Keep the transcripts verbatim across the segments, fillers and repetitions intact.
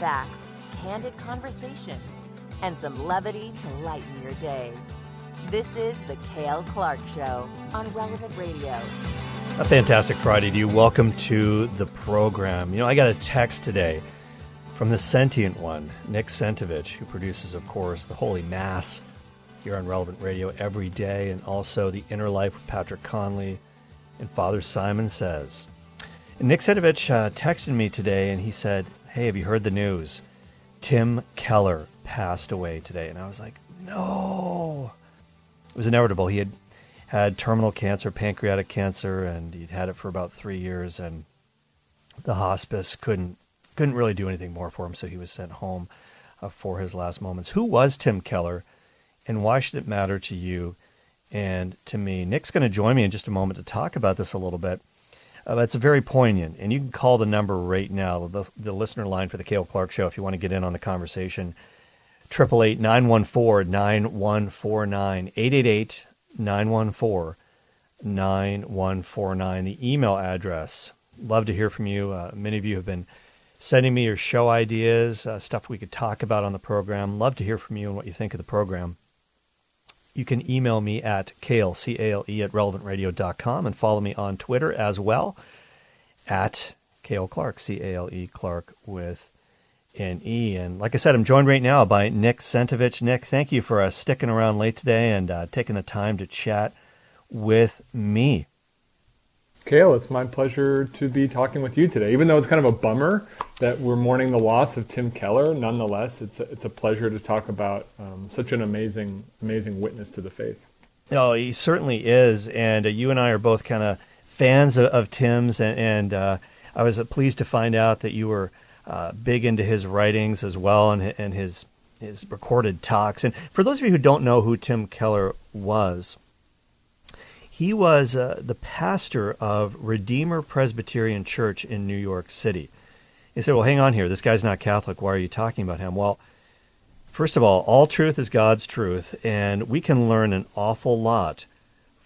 facts, candid conversations, and some levity to lighten your day. This is The Kale Clark Show on Relevant Radio. A fantastic Friday to you. Welcome to the program. You know, I got a text today from the sentient one, Nick Sentovich, who produces, of course, the Holy Mass here on Relevant Radio every day, and also The Inner Life with Patrick Conley and Father Simon Says. And Nick Sentovich uh, texted me today, and he said, hey, have you heard the news? Tim Keller passed away today. And I was like, no. It was inevitable. He had had terminal cancer, pancreatic cancer, and he'd had it for about three years, and the hospice couldn't couldn't really do anything more for him, so he was sent home uh, for his last moments. Who was Tim Keller, and why should it matter to you and to me? Nick's going to join me in just a moment to talk about this a little bit. Uh, it's very poignant, and you can call the number right now, the, the listener line for the Kale Clark Show, if you want to get in on the conversation. eight eight eight, nine one four, nine one four nine, eight eight eight, nine one four, nine one four nine. The email address. Love to hear from you. Uh, many of you have been sending me your show ideas, uh, stuff we could talk about on the program. Love to hear from you and what you think of the program. You can email me at Kale, C A L E, at relevant radio dot com, and follow me on Twitter as well at Kale Clark, C A L E, Clark with an E. And like I said, I'm joined right now by Nick Sentovich. Nick, thank you for uh, sticking around late today and uh, taking the time to chat with me. Kale, it's my pleasure to be talking with you today. Even though it's kind of a bummer that we're mourning the loss of Tim Keller, nonetheless, it's a, it's a pleasure to talk about um, such an amazing, amazing witness to the faith. Oh, he certainly is, and uh, you and I are both kind of fans of, of Tim's, and, and uh, I was uh, pleased to find out that you were uh, big into his writings as well, and, and his, his recorded talks. And for those of you who don't know who Tim Keller was, he was uh, the pastor of Redeemer Presbyterian Church in New York City. He said, well, hang on here. This guy's not Catholic. Why are you talking about him? Well, first of all, all truth is God's truth, and we can learn an awful lot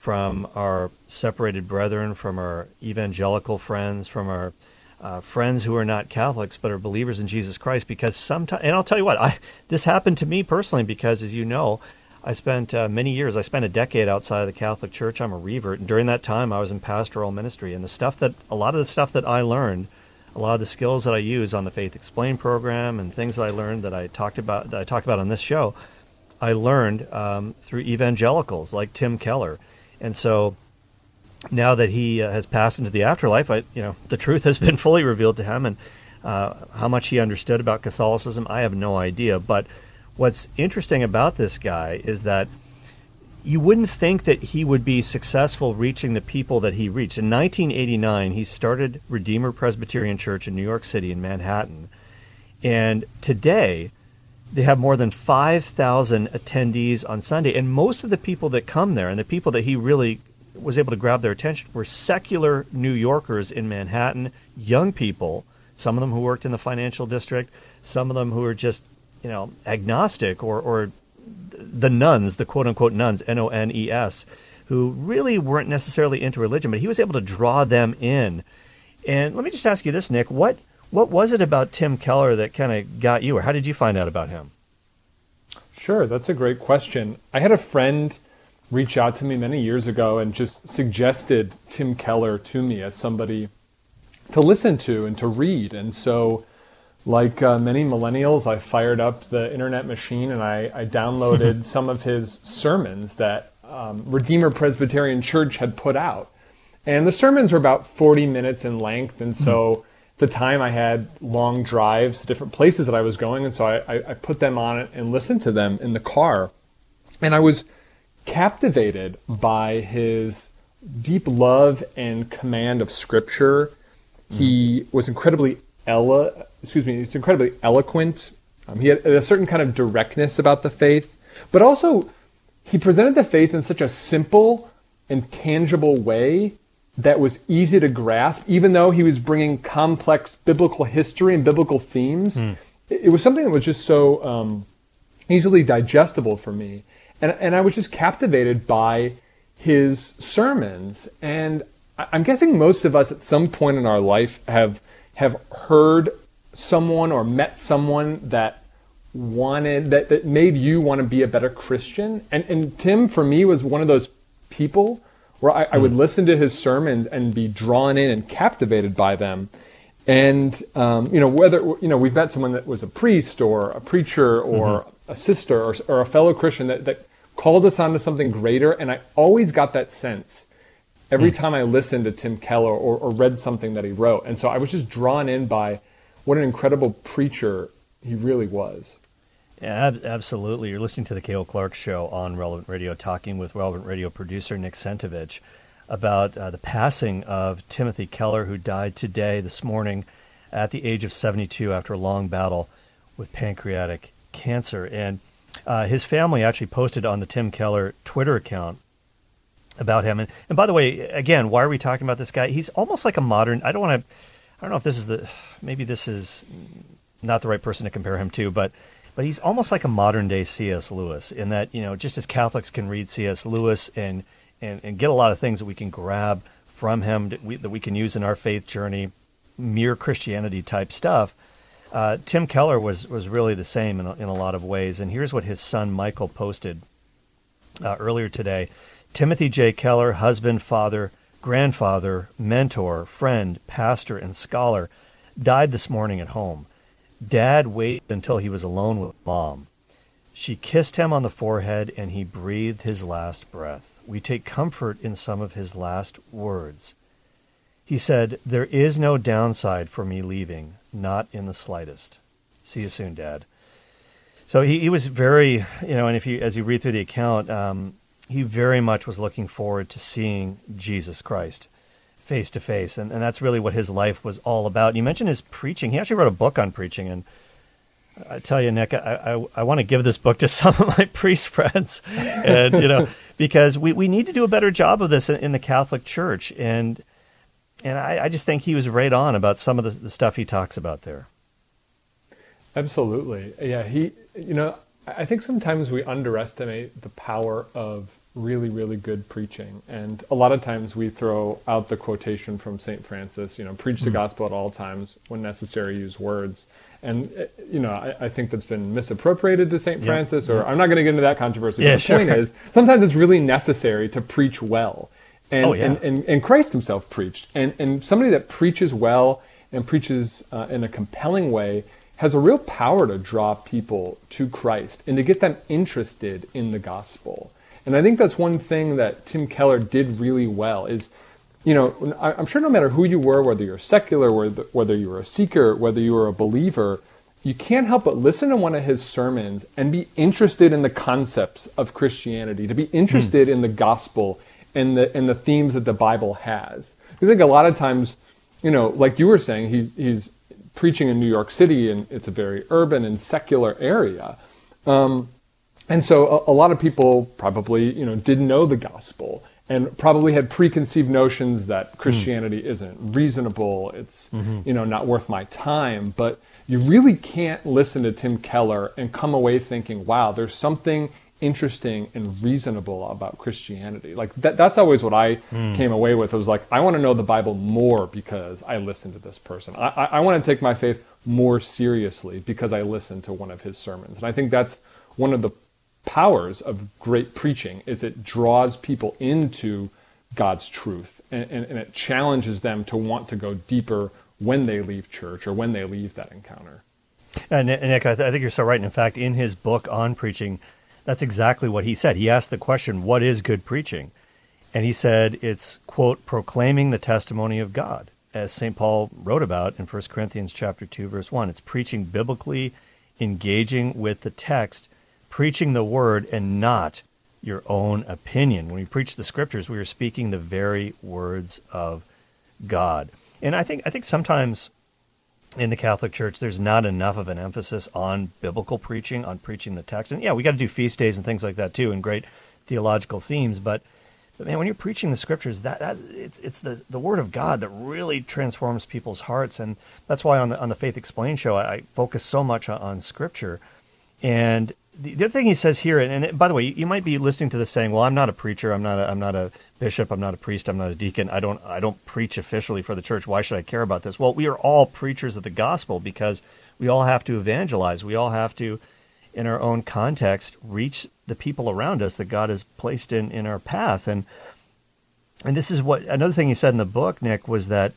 from our separated brethren, from our evangelical friends, from our uh, friends who are not Catholics but are believers in Jesus Christ, because sometimes, and I'll tell you what, I, this happened to me personally because, as you know, I spent uh, many years, I spent a decade outside of the Catholic Church. I'm a revert. And during that time, I was in pastoral ministry. And the stuff that, a lot of the stuff that I learned, a lot of the skills that I use on the Faith Explained program and things that I learned that I talked about, that I talked about on this show, I learned um, through evangelicals like Tim Keller. And so now that he uh, has passed into the afterlife, I, you know, the truth has been fully revealed to him. And uh, how much he understood about Catholicism, I have no idea. But what's interesting about this guy is that you wouldn't think that he would be successful reaching the people that he reached. In nineteen eighty-nine, he started Redeemer Presbyterian Church in New York City in Manhattan. And today, they have more than five thousand attendees on Sunday. And most of the people that come there and the people that he really was able to grab their attention were secular New Yorkers in Manhattan, young people, some of them who worked in the financial district, some of them who were just, you know, agnostic, or, or the nuns, the quote-unquote nuns, N O N E S, who really weren't necessarily into religion, but he was able to draw them in. And let me just ask you this, Nick, what what was it about Tim Keller that kind of got you, or how did you find out about him? Sure, that's a great question. I had a friend reach out to me many years ago and just suggested Tim Keller to me as somebody to listen to and to read, and so Like uh, many millennials, I fired up the internet machine and I, I downloaded some of his sermons that um, Redeemer Presbyterian Church had put out. And the sermons are about forty minutes in length, and so at the time I had long drives to different places that I was going, and so I, I, I put them on and listened to them in the car. And I was captivated by his deep love and command of Scripture. He was incredibly eloquent. Excuse me, he's incredibly eloquent. Um, he had a certain kind of directness about the faith, but also he presented the faith in such a simple and tangible way that was easy to grasp, even though he was bringing complex biblical history and biblical themes. Mm. It, it was something that was just so um, easily digestible for me. And, and I was just captivated by his sermons. And I'm guessing most of us at some point in our life have have heard someone or met someone that wanted that, that made you want to be a better Christian? And and Tim, for me, was one of those people where I, I would listen to his sermons and be drawn in and captivated by them. And, um, you know, whether, you know, we've met someone that was a priest or a preacher or mm-hmm. a sister or, or a fellow Christian that, that called us onto something greater. And I always got that sense every mm. time I listened to Tim Keller or, or read something that he wrote. And so I was just drawn in by what an incredible preacher he really was. Yeah, ab- absolutely. You're listening to the Kale Clark Show on Relevant Radio, talking with Relevant Radio producer Nick Sentovich about uh, the passing of Timothy Keller, who died today, this morning, at the age of seventy-two after a long battle with pancreatic cancer. And uh, his family actually posted on the Tim Keller Twitter account about him. And, and by the way, again, why are we talking about this guy? He's almost like a modern, I don't want to, I don't know if this is the, maybe this is not the right person to compare him to, but but he's almost like a modern-day C S. Lewis in that, you know, just as Catholics can read C S. Lewis and And, and get a lot of things that we can grab from him that we, that we can use in our faith journey, mere Christianity type stuff. Uh, Tim Keller was was really the same in a, in a lot of ways. And here's what his son Michael posted uh, earlier today. Timothy J. Keller, husband, father, grandfather, mentor, friend, pastor, and scholar, died this morning at home. Dad waited until he was alone with Mom. She kissed him on the forehead, and he breathed his last breath. We take comfort in some of his last words. He said, "There is no downside for me leaving, not in the slightest. See you soon, Dad." So he, he was very, you know, and if you, as you read through the account, um, he very much was looking forward to seeing Jesus Christ face to face. And and that's really what his life was all about. And you mentioned his preaching. He actually wrote a book on preaching, and I tell you, Nick, I, I I want to give this book to some of my priest friends, and you know, because we, we need to do a better job of this in, in the Catholic Church, and and I, I just think he was right on about some of the, the stuff he talks about there. Absolutely, yeah. He, you know, I think sometimes we underestimate the power of really, really good preaching, and a lot of times we throw out the quotation from Saint Francis, you know, preach the mm-hmm. gospel at all times, when necessary, use words. And, you know, I, I think that's been misappropriated to Saint Yep. Francis, or I'm not going to get into that controversy, but yeah, the sure. point is, sometimes it's really necessary to preach well. And, oh, yeah. and, and, and Christ himself preached. And, and somebody that preaches well and preaches uh, in a compelling way has a real power to draw people to Christ and to get them interested in the gospel. And I think that's one thing that Tim Keller did really well is, you know, I'm sure no matter who you were, whether you're secular, whether you were a seeker, whether you were a believer, you can't help but listen to one of his sermons and be interested in the concepts of Christianity, to be interested mm. in the gospel and the and the themes that the Bible has. I think a lot of times, you know, like you were saying, he's he's preaching in New York City, and it's a very urban and secular area. Um, and so a, a lot of people probably, you know, didn't know the gospel, and probably had preconceived notions that Christianity mm. isn't reasonable, it's mm-hmm. you know, not worth my time. But you really can't listen to Tim Keller and come away thinking, wow, there's something interesting and reasonable about Christianity. Like that, that's always what I mm. came away with. It was like, I want to know the Bible more because I listened to this person. I, I, I want to take my faith more seriously because I listened to one of his sermons. And I think that's one of the powers of great preaching, is it draws people into God's truth, and, and, and it challenges them to want to go deeper when they leave church or when they leave that encounter. And, and Nick, I, th- I think you're so right. And in fact, in his book on preaching, that's exactly what he said. He asked the question, what is good preaching? And he said, it's, quote, proclaiming the testimony of God, as Saint Paul wrote about in First Corinthians chapter two, verse one. It's preaching biblically, engaging with the text, preaching the word and not your own opinion. When we preach the scriptures, we are speaking the very words of God. And I think I think sometimes in the Catholic Church, there's not enough of an emphasis on biblical preaching, on preaching the text. And yeah, we got to do feast days and things like that too, and great theological themes. But, but man, when you're preaching the scriptures, that, that it's it's the, the word of God that really transforms people's hearts. And that's why on the on the Faith Explained show, I, I focus so much on, on scripture. And the other thing he says here, and, and by the way, you might be listening to this saying, "Well, I'm not a preacher. I'm not. A, I'm not a bishop. I'm not a priest. I'm not a deacon. I don't. I don't preach officially for the church. Why should I care about this?" Well, we are all preachers of the gospel because we all have to evangelize. We all have to, in our own context, reach the people around us that God has placed in in our path. And and this is what another thing he said in the book, Nick, was that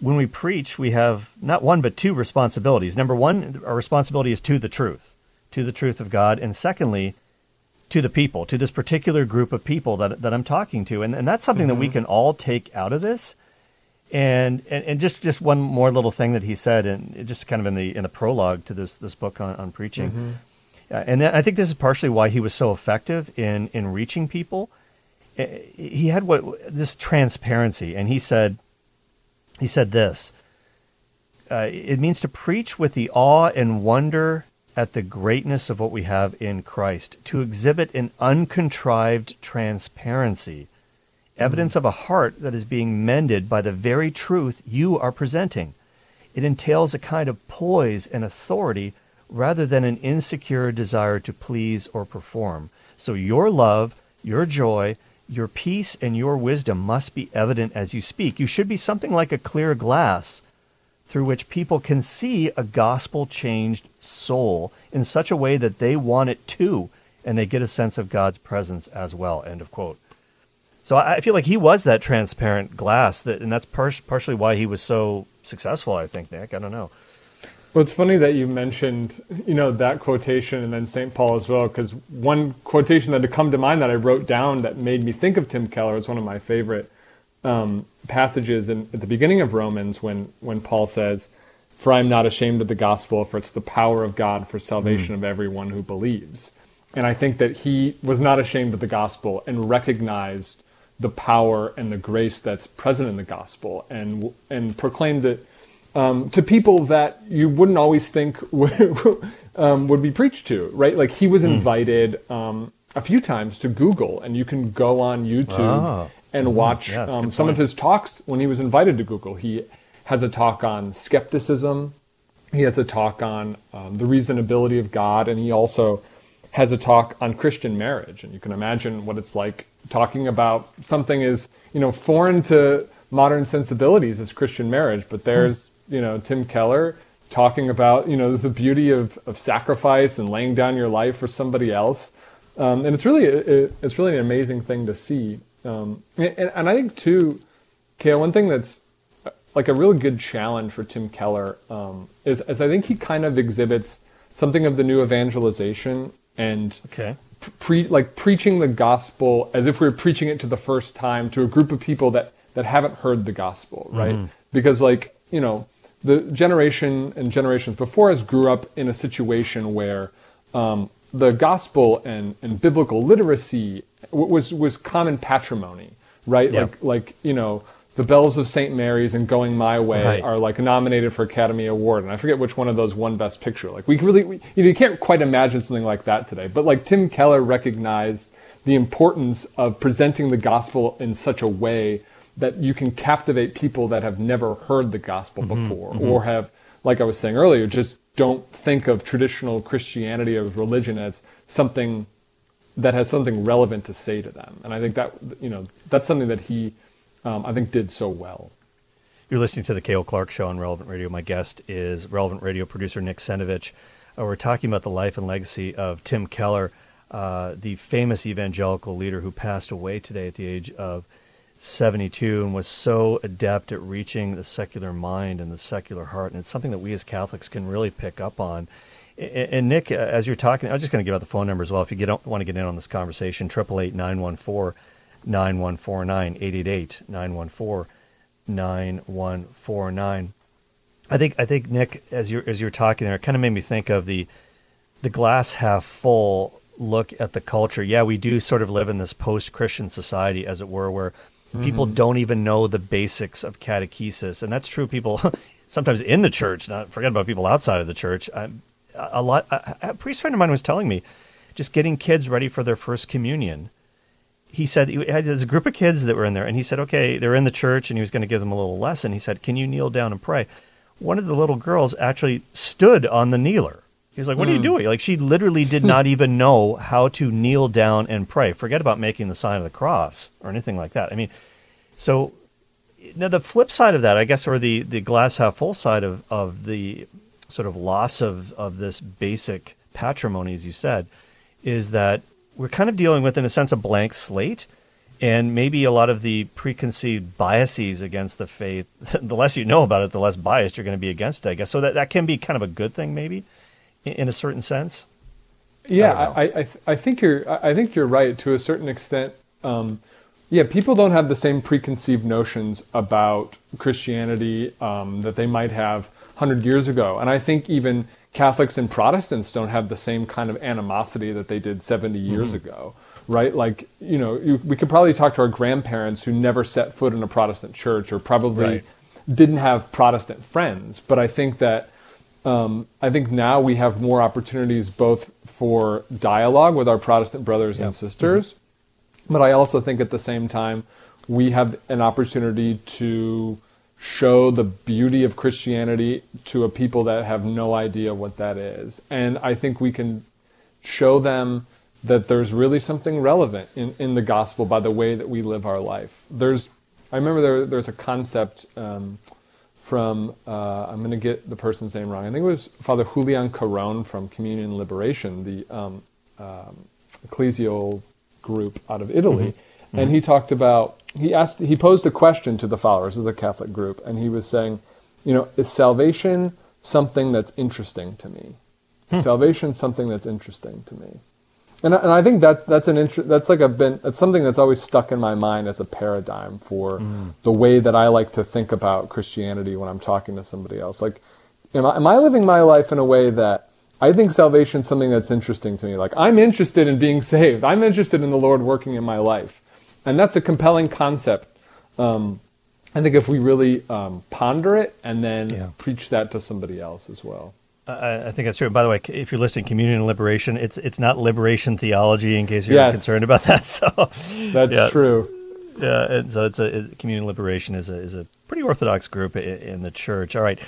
when we preach, we have not one but two responsibilities. Number one, our responsibility is to the truth. to the truth of God, and secondly, to the people, to this particular group of people that that I'm talking to. And, and that's something mm-hmm. that we can all take out of this. And, and and just just one more little thing that he said, and just kind of in the in the prologue to this this book on, on preaching. Mm-hmm. Uh, and that, I think this is partially why he was so effective in, in reaching people. He had what this transparency, and he said, he said this, uh, it means to preach with the awe and wonder at the greatness of what we have in Christ, to exhibit an uncontrived transparency, evidence mm-hmm. of a heart that is being mended by the very truth you are presenting. It entails a kind of poise and authority rather than an insecure desire to please or perform. So your love, your joy, your peace, and your wisdom must be evident as you speak. You should be something like a clear glass through which people can see a gospel-changed soul in such a way that they want it too, and they get a sense of God's presence as well, end of quote. So I feel like he was that transparent glass, that, and that's par- partially why he was so successful, I think, Nick. I don't know. Well, it's funny that you mentioned, you know, that quotation and then Saint Paul as well, because one quotation that had come to mind that I wrote down that made me think of Tim Keller is one of my favorite Um, passages in, at the beginning of Romans when, when Paul says, "For I am not ashamed of the gospel, for it's the power of God for salvation mm. of everyone who believes." And I think that he was not ashamed of the gospel and recognized the power and the grace that's present in the gospel, and and proclaimed it um, to people that you wouldn't always think would, um, would be preached to, right? Like he was invited mm. um, a few times to Google, and you can go on YouTube oh. and watch yeah, um, some point. of his talks when he was invited to Google. He has a talk on skepticism. He has a talk on um, the reasonability of God. And he also has a talk on Christian marriage. And you can imagine what it's like talking about something as, you know, foreign to modern sensibilities as Christian marriage. But there's, you know, Tim Keller talking about, you know, the beauty of, of sacrifice and laying down your life for somebody else. Um, and it's really, it, it's really an amazing thing to see. Um, and, and I think, too, Kale, one thing that's like a really good challenge for Tim Keller um, is, is I think he kind of exhibits something of the new evangelization and okay. pre- like preaching the gospel as if we were preaching it to the first time to a group of people that, that haven't heard the gospel, right? Mm-hmm. Because, like, you know, the generation and generations before us grew up in a situation where um, the gospel and, and biblical literacy was was common patrimony, right? Yeah. Like, like you know, the bells of Saint Mary's and Going My Way right. are like nominated for Academy Award, and I forget which one of those won Best Picture. Like, we really, we, you know, you can't quite imagine something like that today. But like Tim Keller recognized the importance of presenting the gospel in such a way that you can captivate people that have never heard the gospel mm-hmm, before, mm-hmm. or have, like I was saying earlier, just don't think of traditional Christianity or religion as something that has something relevant to say to them. And I think that, you know, that's something that he, um, I think, did so well. You're listening to the Kale Clark Show on Relevant Radio. My guest is Relevant Radio producer Nick Sentovich. Uh, we're talking about the life and legacy of Tim Keller, uh, the famous evangelical leader who passed away today at the age of seventy-two and was so adept at reaching the secular mind and the secular heart. And it's something that we as Catholics can really pick up on. And Nick, as you're talking, I'm just going to give out the phone number as well. If you get, want to get in on this conversation, triple eight nine one four nine one four nine, eight eight eight nine one four nine one four nine. I think I think Nick, as you're as you're talking there, it kind of made me think of the the glass half full look at the culture. Yeah, we do sort of live in this post-Christian society, as it were, where mm-hmm. people don't even know the basics of catechesis, and that's true. People sometimes in the church, not forget about people outside of the church. I'm, A lot. A priest friend of mine was telling me, just getting kids ready for their first communion. He said he had this group of kids that were in there, and he said, "Okay, they're in the church," and he was going to give them a little lesson. He said, "Can you kneel down and pray?" One of the little girls actually stood on the kneeler. He's like, what mm. are you doing? Like, she literally did not even know how to kneel down and pray. Forget about making the sign of the cross or anything like that. I mean, so now the flip side of that, I guess, or the, the glass half full side of, of the sort of loss of, of this basic patrimony, as you said, is that we're kind of dealing with, in a sense, a blank slate. And maybe a lot of the preconceived biases against the faith, the less you know about it, the less biased you're going to be against it, I guess. So that, that can be kind of a good thing, maybe, in a certain sense. Yeah, I I, I, th- I think you're I think you're right to a certain extent. Um, yeah, people don't have the same preconceived notions about Christianity um, that they might have one hundred years ago, and I think even Catholics and Protestants don't have the same kind of animosity that they did seventy years mm-hmm. ago. Right? Like, you know, you, we could probably talk to our grandparents who never set foot in a Protestant church or probably right. didn't have Protestant friends. But I think that, um, I think now we have more opportunities both for dialogue with our Protestant brothers yep. and sisters. Mm-hmm. But I also think at the same time, we have an opportunity to show the beauty of Christianity to a people that have no idea what that is. And I think we can show them that there's really something relevant in, in the gospel by the way that we live our life. There's, I remember there, there's a concept um, from, uh, I'm going to get the person's name wrong. I think it was Father Julian Caron from Communion and Liberation, the um, um, ecclesial group out of Italy. Mm-hmm. Mm-hmm. And he talked about, he asked, he posed a question to the followers of the Catholic group. And he was saying, you know, is salvation something that's interesting to me? Hmm. Salvation something that's interesting to me. And and I think that that's an inter- that's like a been it's something that's always stuck in my mind as a paradigm for mm. the way that I like to think about Christianity when I'm talking to somebody else. Like, am I, am I living my life in a way that I think salvation is something that's interesting to me? Like, I'm interested in being saved. I'm interested in the Lord working in my life, and that's a compelling concept. Um, I think if we really um, ponder it and then yeah. preach that to somebody else as well. I think that's true. By the way, if you're listening, Communion and Liberation, it's it's not liberation theology, in case you're yes. concerned about that. So that's yeah, true. Yeah, and so it's a it, Communion and Liberation is a is a pretty orthodox group in, in the church. All right,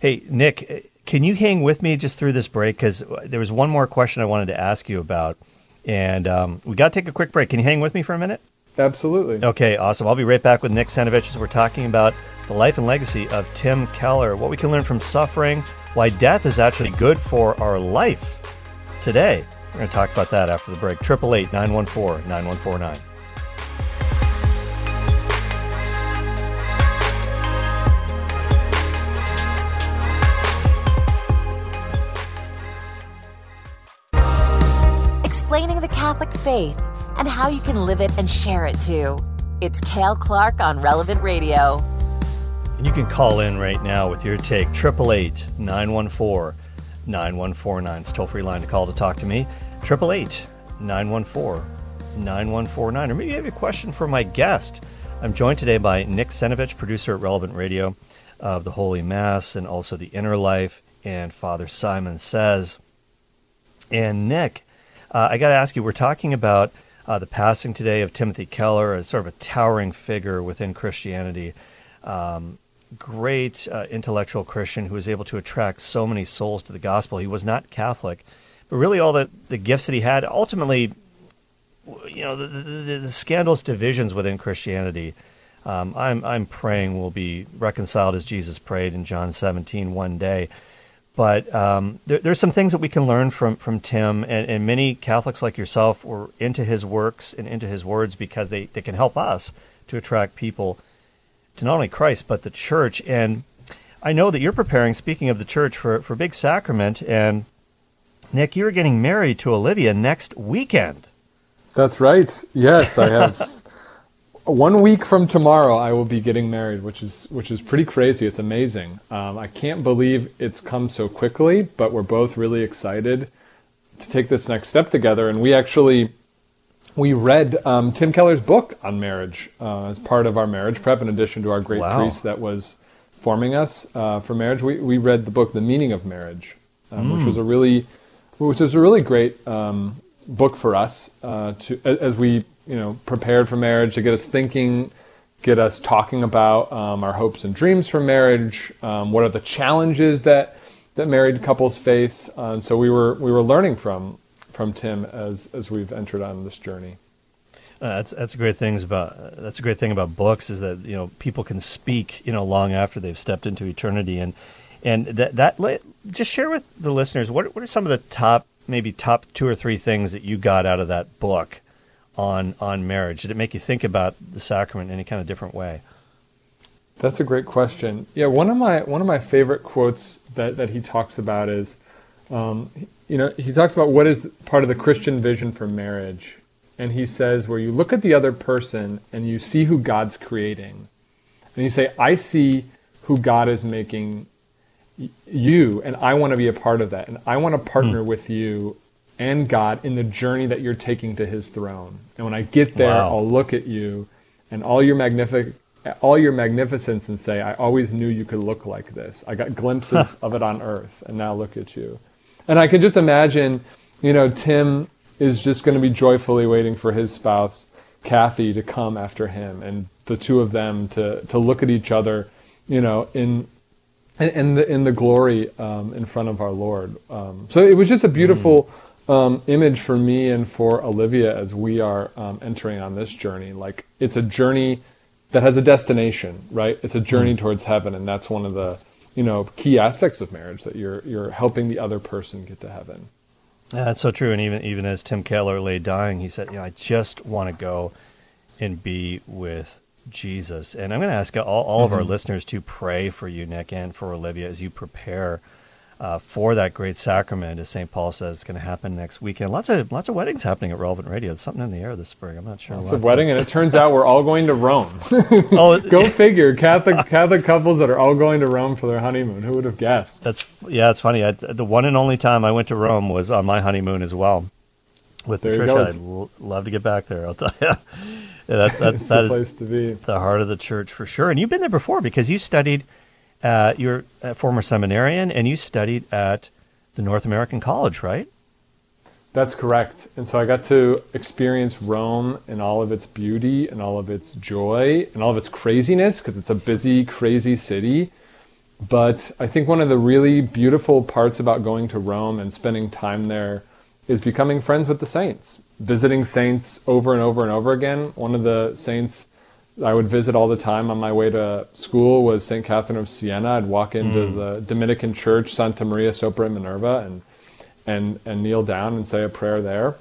hey Nick, can you hang with me just through this break? Because there was one more question I wanted to ask you about, and um, we got to take a quick break. Can you hang with me for a minute? Absolutely. Okay, awesome. I'll be right back with Nick Sentovich as we're talking about the life and legacy of Tim Keller, what we can learn from suffering, why death is actually good for our life today. We're going to talk about that after the break. eight eight eight, nine one four, nine one four nine. Explaining the Catholic faith and how you can live it and share it too. It's Kale Clark on Relevant Radio. And you can call in right now with your take, eight eight eight, nine one four, nine one four nine. It's a toll-free line to call to talk to me, eight eight eight, nine one four, nine one four nine. Or maybe you have a question for my guest. I'm joined today by Nick Sentovich, producer at Relevant Radio of the Holy Mass and also The Inner Life and Father Simon Says. And Nick, uh, I got to ask you, we're talking about uh, the passing today of Timothy Keller, as sort of a towering figure within Christianity. Um, great uh, intellectual Christian who was able to attract so many souls to the gospel. He was not Catholic, but really all the, the gifts that he had, ultimately, you know, the, the, the scandalous divisions within Christianity, um, I'm I'm praying will be reconciled as Jesus prayed in John seventeen one day. But um, there, there's some things that we can learn from, from Tim, and, and many Catholics like yourself were into his works and into his words because they, they can help us to attract people to not only Christ, but the church. And I know that you're preparing, speaking of the church, for, for Big Sacrament. And Nick, you're getting married to Olivia next weekend. That's right. Yes, I have. One week from tomorrow, I will be getting married, which is which is pretty crazy. It's amazing. Um, I can't believe it's come so quickly, but we're both really excited to take this next step together. And we actually... We read um, Tim Keller's book on marriage uh, as part of our marriage prep, in addition to our great wow. priest that was forming us uh, for marriage. We, we read the book, The Meaning of Marriage, um, mm. which was a really, which was a really great um, book for us uh, to as we you know prepared for marriage, to get us thinking, get us talking about um, our hopes and dreams for marriage. Um, what are the challenges that that married couples face. Uh, and so we were we were learning from from Tim as as we've entered on this journey. Uh, that's that's a great thing about that's a great thing about books is that, you know, people can speak, you know, long after they've stepped into eternity. And and that that just share with the listeners what what are some of the top maybe top two or three things that you got out of that book on on marriage? Did it make you think about the sacrament in any kind of different way? That's a great question. Yeah, one of my one of my favorite quotes that, that he talks about is, um, you know, he talks about what is part of the Christian vision for marriage. And he says, where you look at the other person and you see who God's creating. And you say, I see who God is making y- you, and I want to be a part of that. And I want to partner mm. with you and God in the journey that you're taking to his throne. And when I get there, wow. I'll look at you and all your magnific- all your magnificence and say, I always knew you could look like this. I got glimpses of it on earth, and now look at you. And I can just imagine, you know, Tim is just going to be joyfully waiting for his spouse, Kathy, to come after him, and the two of them to, to look at each other, you know, in in the in the glory um, in front of our Lord. Um, so it was just a beautiful mm. um, image for me and for Olivia as we are um, entering on this journey. Like, it's a journey that has a destination, right? It's a journey mm. towards heaven, and that's one of the, you know, key aspects of marriage, that you're you're helping the other person get to heaven. Yeah, that's so true. And even even as Tim Keller lay dying, he said, you know, I just want to go and be with Jesus. And I'm going to ask all, all mm-hmm. of our listeners to pray for you, Nick, and for Olivia as you prepare uh, for that great sacrament, as Saint Paul says, it's going to happen next weekend. Lots of lots of weddings happening at Relevant Radio. It's something in the air this spring. I'm not sure. It's a wedding, and it turns out we're all going to Rome. Oh, go figure. Catholic Catholic couples that are all going to Rome for their honeymoon. Who would have guessed? That's yeah. It's funny. I, the one and only time I went to Rome was on my honeymoon as well. With there Patricia, I'd l- love to get back there. I'll tell you. Yeah, that's that's it's that the place to be. The heart of the church for sure. And you've been there before because you studied. Uh, you're a former seminarian, and you studied at the North American College, right? That's correct. And so I got to experience Rome in all of its beauty and all of its joy and all of its craziness, because it's a busy, crazy city. But I think one of the really beautiful parts about going to Rome and spending time there is becoming friends with the saints, visiting saints over and over and over again. One of the saints I would visit all the time on my way to school was Saint Catherine of Siena. I'd walk into mm. the Dominican church, Santa Maria Sopra Minerva, and and and kneel down and say a prayer there.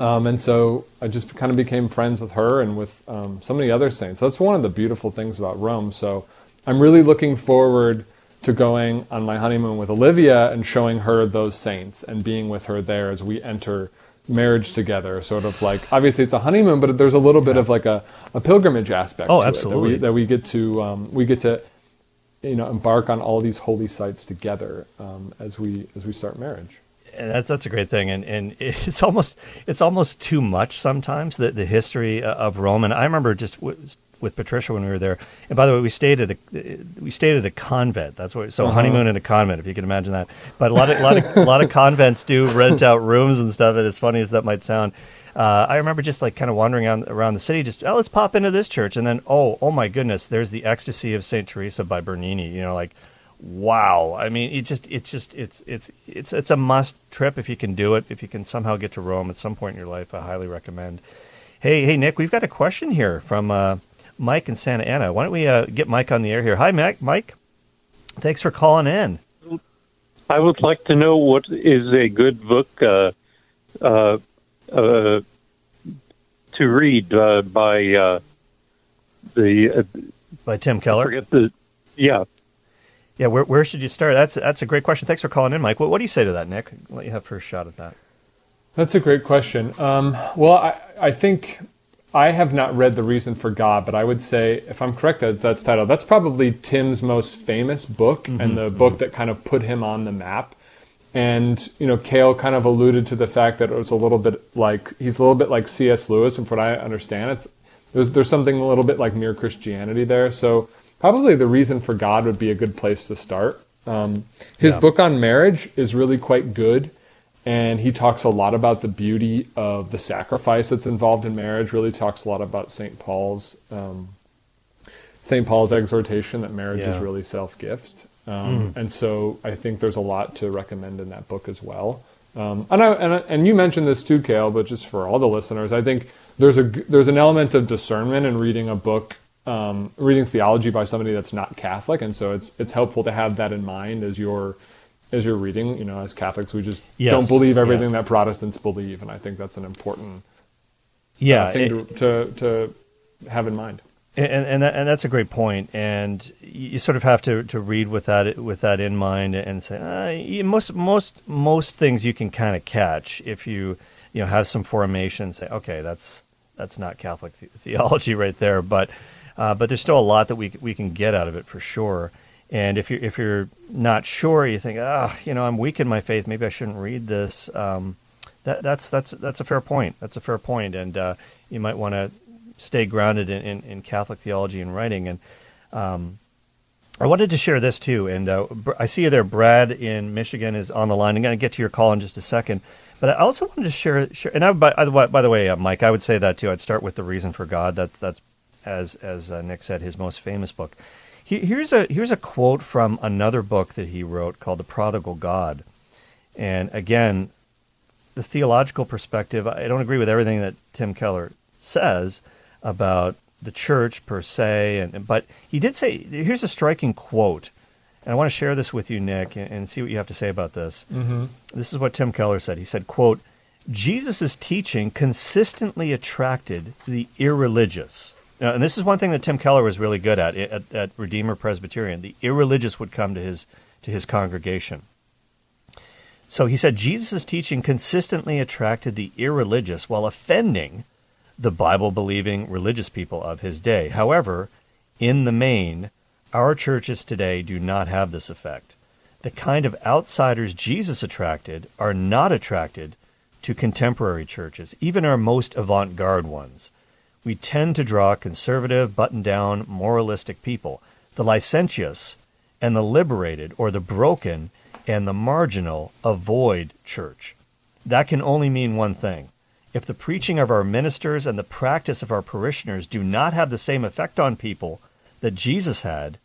Um, and so I just kind of became friends with her and with um, so many other saints. That's one of the beautiful things about Rome. So I'm really looking forward to going on my honeymoon with Olivia and showing her those saints and being with her there as we enter marriage together, sort of like, obviously it's a honeymoon, but there's a little bit yeah. of like a, a pilgrimage aspect. Oh, to absolutely! It, that, we, that we get to um, we get to you know embark on all these holy sites together um, as we as we start marriage. And that's that's a great thing, and and it's almost it's almost too much sometimes, the the history of Rome. And I remember just w- with Patricia when we were there. And by the way, we stayed at a we stayed at a convent. That's what so uh-huh. honeymoon in a convent, if you can imagine that. But a lot of lot of a lot of convents do rent out rooms and stuff. And as funny as that might sound, uh, I remember just like kind of wandering on, around the city, just oh let's pop into this church, and then oh oh my goodness, there's the Ecstasy of Saint Teresa by Bernini. You know, like. Wow. I mean, it just, it's just, it's, it's, it's, it's a must trip if you can do it. If you can somehow get to Rome at some point in your life, I highly recommend. Hey, hey, Nick, we've got a question here from uh, Mike in Santa Ana. Why don't we uh, get Mike on the air here? Hi, Mike. Mike, thanks for calling in. I would like to know what is a good book uh, uh, uh, to read uh, by uh, the uh, by Tim Keller. I forget the yeah. Yeah, where where should you start? That's that's a great question. Thanks for calling in, Mike. What, what do you say to that, Nick? I'll let you have first shot at that. That's a great question. Um, well, I, I think I have not read The Reason for God, but I would say, if I'm correct, that that's titled. That's probably Tim's most famous book mm-hmm. and the book that kind of put him on the map. And you know, Kale kind of alluded to the fact that it was a little bit like he's a little bit like C S. Lewis, and from what I understand, it's there's there's something a little bit like Mere Christianity there. So. Probably The Reason for God would be a good place to start. Um, his yeah. book on marriage is really quite good, and he talks a lot about the beauty of the sacrifice that's involved in marriage, really talks a lot about Saint Paul's um, Saint Paul's exhortation that marriage yeah. is really self-gift. Um, mm. And so I think there's a lot to recommend in that book as well. Um, and, I, and, I, and you mentioned this too, Kale, but just for all the listeners, I think there's a there's an element of discernment in reading a book, um, reading theology by somebody that's not Catholic, and so it's it's helpful to have that in mind as you're as you're reading. You know, as Catholics, we just yes. don't believe everything yeah. that Protestants believe, and I think that's an important yeah uh, thing it, to, to to have in mind. And and, that, and that's a great point, and you sort of have to, to read with that with that in mind, and say uh, most most most things you can kind of catch if you you know have some formation. Say, okay, that's that's not Catholic the- theology right there, but uh, but there's still a lot that we we can get out of it for sure. And if you if you're not sure, you think, ah, oh, you know, I'm weak in my faith. Maybe I shouldn't read this. Um, that that's that's that's a fair point. That's a fair point, and uh, you might want to stay grounded in, in, in Catholic theology and writing. And um, I wanted to share this too. And uh, I see you there, Brad in Michigan is on the line. I'm going to get to your call in just a second. But I also wanted to share, share and I, by, by the way, uh, Mike, I would say that too. I'd start with The Reason for God. That's, that's as as uh, Nick said, his most famous book. He, here's a here's a quote from another book that he wrote called The Prodigal God. And again, the theological perspective, I don't agree with everything that Tim Keller says about the church per se, and but he did say, here's a striking quote, and I want to share this with you, Nick, and, and see what you have to say about this. Mm-hmm. This is what Tim Keller said. He said, quote, "Jesus' teaching consistently attracted the irreligious." Now, and this is one thing that Tim Keller was really good at, at at Redeemer Presbyterian. The irreligious would come to his to his congregation. So he said, "Jesus' teaching consistently attracted the irreligious while offending the Bible-believing religious people of his day. However, in the main, our churches today do not have this effect. The kind of outsiders Jesus attracted are not attracted to contemporary churches, even our most avant-garde ones. We tend to draw conservative, buttoned-down, moralistic people, the licentious and the liberated, or the broken and the marginal avoid church. That can only mean one thing. If the preaching of our ministers and the practice of our parishioners do not have the same effect on people that Jesus had,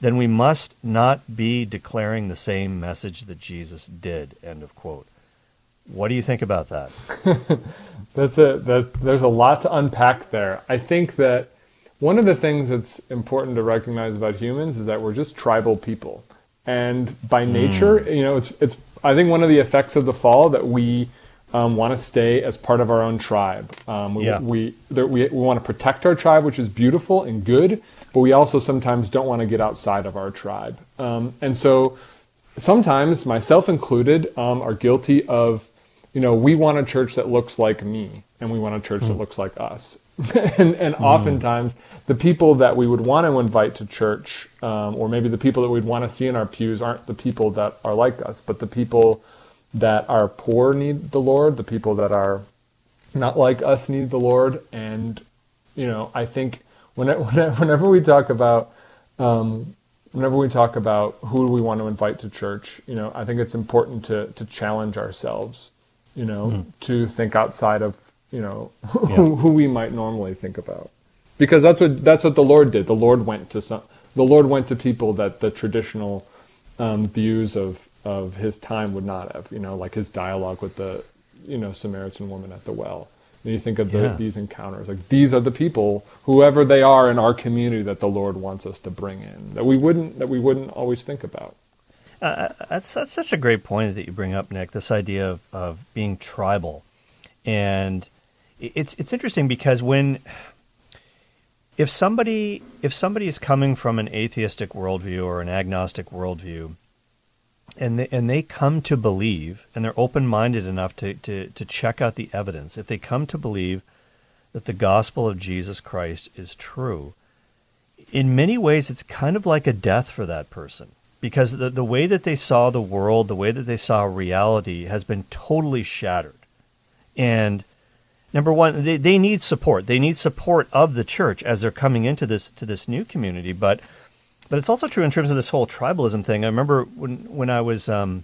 then we must not be declaring the same message that Jesus did." End of quote. What do you think about that? That's a that, there's a lot to unpack there. I think that one of the things that's important to recognize about humans is that we're just tribal people, and by nature, mm. you know, it's it's. I think one of the effects of the fall that we Um, want to stay as part of our own tribe. Um, we, yeah. we, there, we we want to protect our tribe, which is beautiful and good, but we also sometimes don't want to get outside of our tribe. Um, and so sometimes, myself included, um, are guilty of, you know, we want a church that looks like me, and we want a church mm. that looks like us. and and mm. oftentimes, the people that we would want to invite to church, um, or maybe the people that we'd want to see in our pews, aren't the people that are like us, but the people that are poor need the Lord, the people that are not like us need the Lord. And, you know, I think when it, whenever we talk about, um, whenever we talk about who we want to invite to church, you know, I think it's important to, to challenge ourselves, you know, mm. to think outside of, you know, who, yeah. who we might normally think about, because that's what, that's what the Lord did. The Lord went to some, the Lord went to people that the traditional um, views of, of his time would not have, you know, like his dialogue with the, you know, Samaritan woman at the well. And you think of the, yeah. these encounters, like these are the people, whoever they are in our community, that the Lord wants us to bring in, that we wouldn't, that we wouldn't always think about. Uh, that's, that's such a great point that you bring up, Nick, this idea of, of being tribal. And it's, it's interesting because when, if somebody, if somebody is coming from an atheistic worldview or an agnostic worldview, and they, and they come to believe, and they're open-minded enough to, to, to check out the evidence, if they come to believe that the gospel of Jesus Christ is true, in many ways it's kind of like a death for that person, because the, the way that they saw the world, the way that they saw reality has been totally shattered. And number one, they, they need support. They need support of the church as they're coming into this to this new community, but But it's also true in terms of this whole tribalism thing. I remember when when I was um,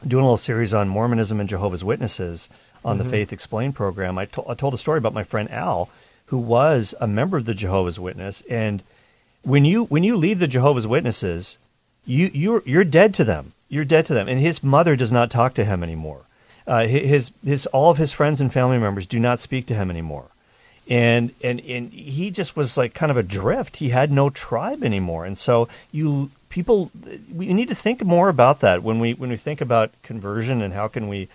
doing a little series on Mormonism and Jehovah's Witnesses on mm-hmm. the Faith Explained program, I, to- I told a story about my friend Al, who was a member of the Jehovah's Witness. And when you when you leave the Jehovah's Witnesses, you you're you're dead to them. You're dead to them. And his mother does not talk to him anymore. Uh, his his all of his friends and family members do not speak to him anymore. And, and and he just was like kind of adrift. He had no tribe anymore. And so you people, we need to think more about that when we when we think about conversion and how can we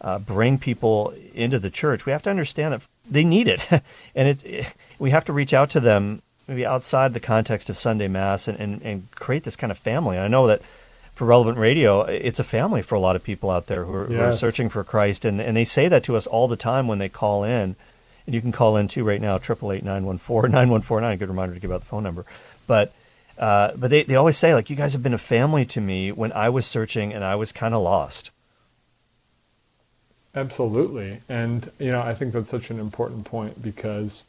uh, bring people into the church. We have to understand that they need it, and it, it we have to reach out to them maybe outside the context of Sunday Mass and, and, and create this kind of family. I know that for Relevant Radio, it's a family for a lot of people out there who are, yes. who are searching for Christ, and, and they say that to us all the time when they call in. And you can call in, too, right now, eight eight eight, nine one four, nine one four nine. Good reminder to give out the phone number. But uh, but they, they always say, like, you guys have been a family to me when I was searching and I was kind of lost. Absolutely. And, you know, I think that's such an important point, because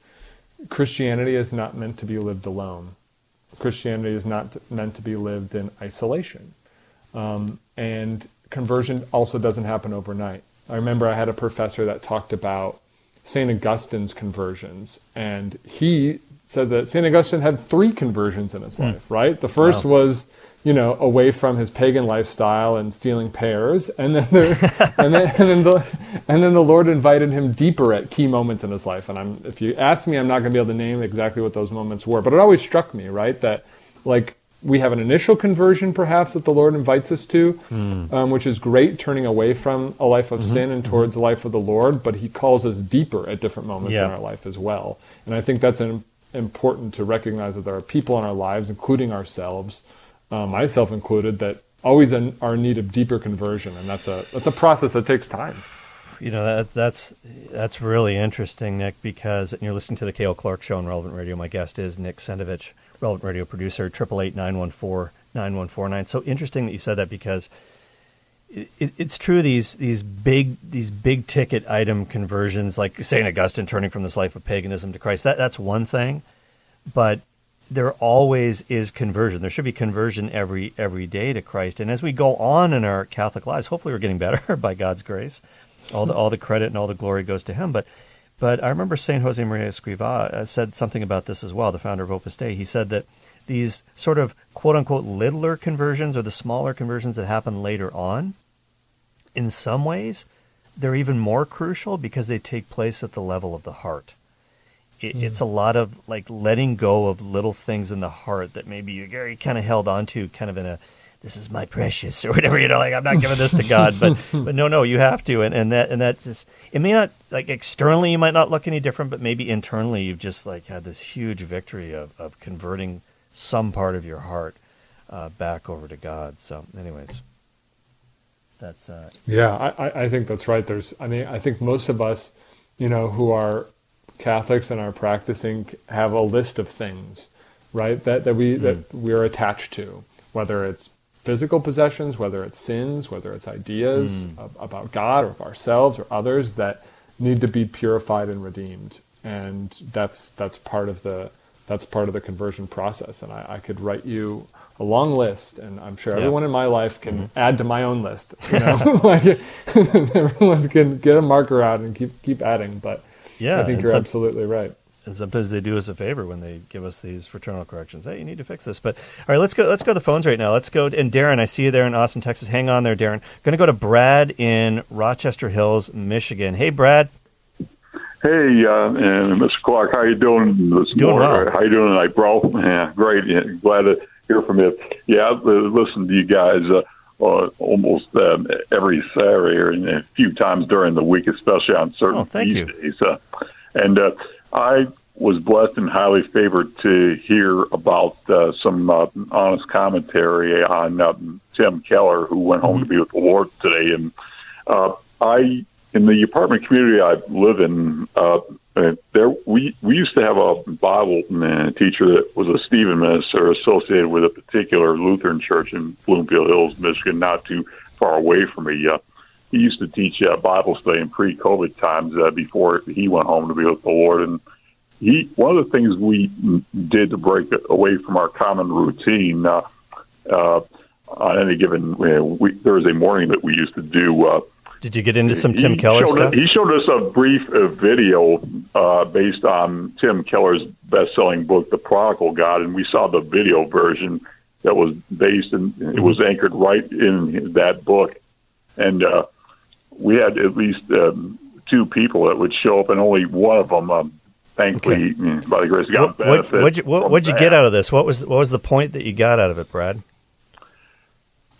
Christianity is not meant to be lived alone. Christianity is not meant to be lived in isolation. Um, and conversion also doesn't happen overnight. I remember I had a professor that talked about Saint Augustine's conversions, and he said that Saint Augustine had three conversions in his mm. life, right? The first wow. was, you know, away from his pagan lifestyle and stealing pears, and then, there, and, then, and, then the, and then the Lord invited him deeper at key moments in his life. And I'm, if you ask me, I'm not going to be able to name exactly what those moments were, but it always struck me, right, that like we have an initial conversion perhaps that the Lord invites us to, mm. um, which is great, turning away from a life of mm-hmm. sin and towards mm-hmm. the life of the Lord, but he calls us deeper at different moments yeah. in our life as well. And I think that's an, important to recognize that there are people in our lives, including ourselves, um, myself included, that always in, are in need of deeper conversion, and that's a that's a process that takes time. You know, that, that's that's really interesting, Nick, because and you're listening to the Kale Clark Show on Relevant Radio. My guest is Nick Sentovich, Relevant Radio producer, eight eight eight, nine one four, nine one four nine. So interesting that you said that, because it, it, it's true, these these big these big ticket item conversions, like Saint Augustine turning from this life of paganism to Christ, that, that's one thing, but there always is conversion. There should be conversion every every day to Christ. And as we go on in our Catholic lives, hopefully we're getting better by God's grace. All the all the credit and all the glory goes to him. But but I remember Saint Josemaría Escrivá said something about this as well, the founder of Opus Dei. He said that these sort of quote-unquote littler conversions, or the smaller conversions that happen later on, in some ways, they're even more crucial because they take place at the level of the heart. It, mm. It's a lot of like letting go of little things in the heart that maybe you Gary kind of held on to kind of in a, this is my precious, or whatever, you know, like I'm not giving this to God, but, but no, no, you have to. And, and that, and that's just, it may not, like externally you might not look any different, but maybe internally you've just like had this huge victory of, of converting some part of your heart uh, back over to God. So anyways, that's. Uh, yeah, I, I think that's right. There's, I mean, I think most of us, you know, who are Catholics and are practicing have a list of things, right? That, that we, mm. that we are attached to, whether it's physical possessions, whether it's sins, whether it's ideas mm. of, about God or of ourselves or others that need to be purified and redeemed, and that's that's part of the that's part of the conversion process. And I, I could write you a long list, and I'm sure yeah. everyone in my life can mm-hmm. add to my own list. You know, like everyone can get a marker out and keep keep adding. But yeah, I think you're some, absolutely right. And sometimes they do us a favor when they give us these fraternal corrections. Hey, you need to fix this. But all right, let's go. Let's go to the phones right now. Let's go. And Darren, I see you there in Austin, Texas. Hang on there, Darren. Going to go to Brad in Rochester Hills, Michigan. Hey, Brad. Hey, uh, and Mister Clark, how you doing this doing morning? Well. How you doing tonight, bro? Yeah, great. Yeah, glad to hear from you. Yeah, I listen to you guys uh, uh, almost um, every Saturday, or and a few times during the week, especially on certain oh, thank you. days. Uh, and uh, I was blessed and highly favored to hear about uh, some uh, honest commentary on uh, Jim Keller, who went home mm-hmm. to be with the Lord today. And uh, I, in the apartment community I live in, uh, there we, we used to have a Bible teacher that was a Stephen minister associated with a particular Lutheran church in Bloomfield Hills, Michigan, not too far away from me. Uh, He used to teach uh, Bible study in pre-COVID times uh, before he went home to be with the Lord. And he, one of the things we did to break away from our common routine uh, uh, on any given uh, we, Thursday morning that we used to do. Uh, did you get into some Tim Keller stuff? Us, he showed us a brief uh, video uh, based on Tim Keller's best-selling book, The Prodigal God, and we saw the video version. that was based and it was anchored right in that book. And uh, we had at least um, two people that would show up, and only one of them, um, thankfully, okay. by the grace of God, benefited from that. What'd you, what, what'd you get out of this? What was what was the point that you got out of it, Brad?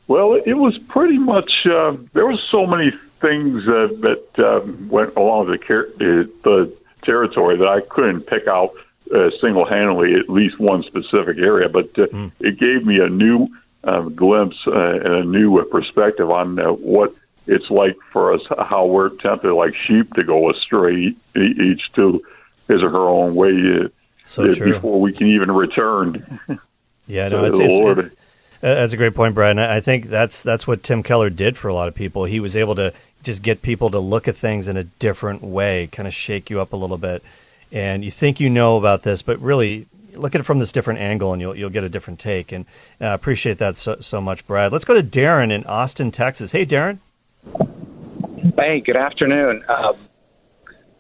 Well, it was pretty much uh, there was so many things uh, that um, went along the, car- uh, the territory that I couldn't pick out uh, single-handedly at least one specific area, but uh, mm. it gave me a new uh, glimpse uh, and a new uh, perspective on uh, what it's like for us, how we're tempted like sheep to go astray, each to his or her own way uh, so uh, before we can even return. Yeah, no, it's, the it's, Lord. It's, that's a great point, Brian. I think that's that's what Tim Keller did for a lot of people. He was able to just get people to look at things in a different way, kind of shake you up a little bit. And you think you know about this, but really look at it from this different angle, and you'll you'll get a different take. And I uh, appreciate that so, so much, Brad. Let's go to Darren in Austin, Texas. Hey, Darren. Hey, good afternoon. Uh,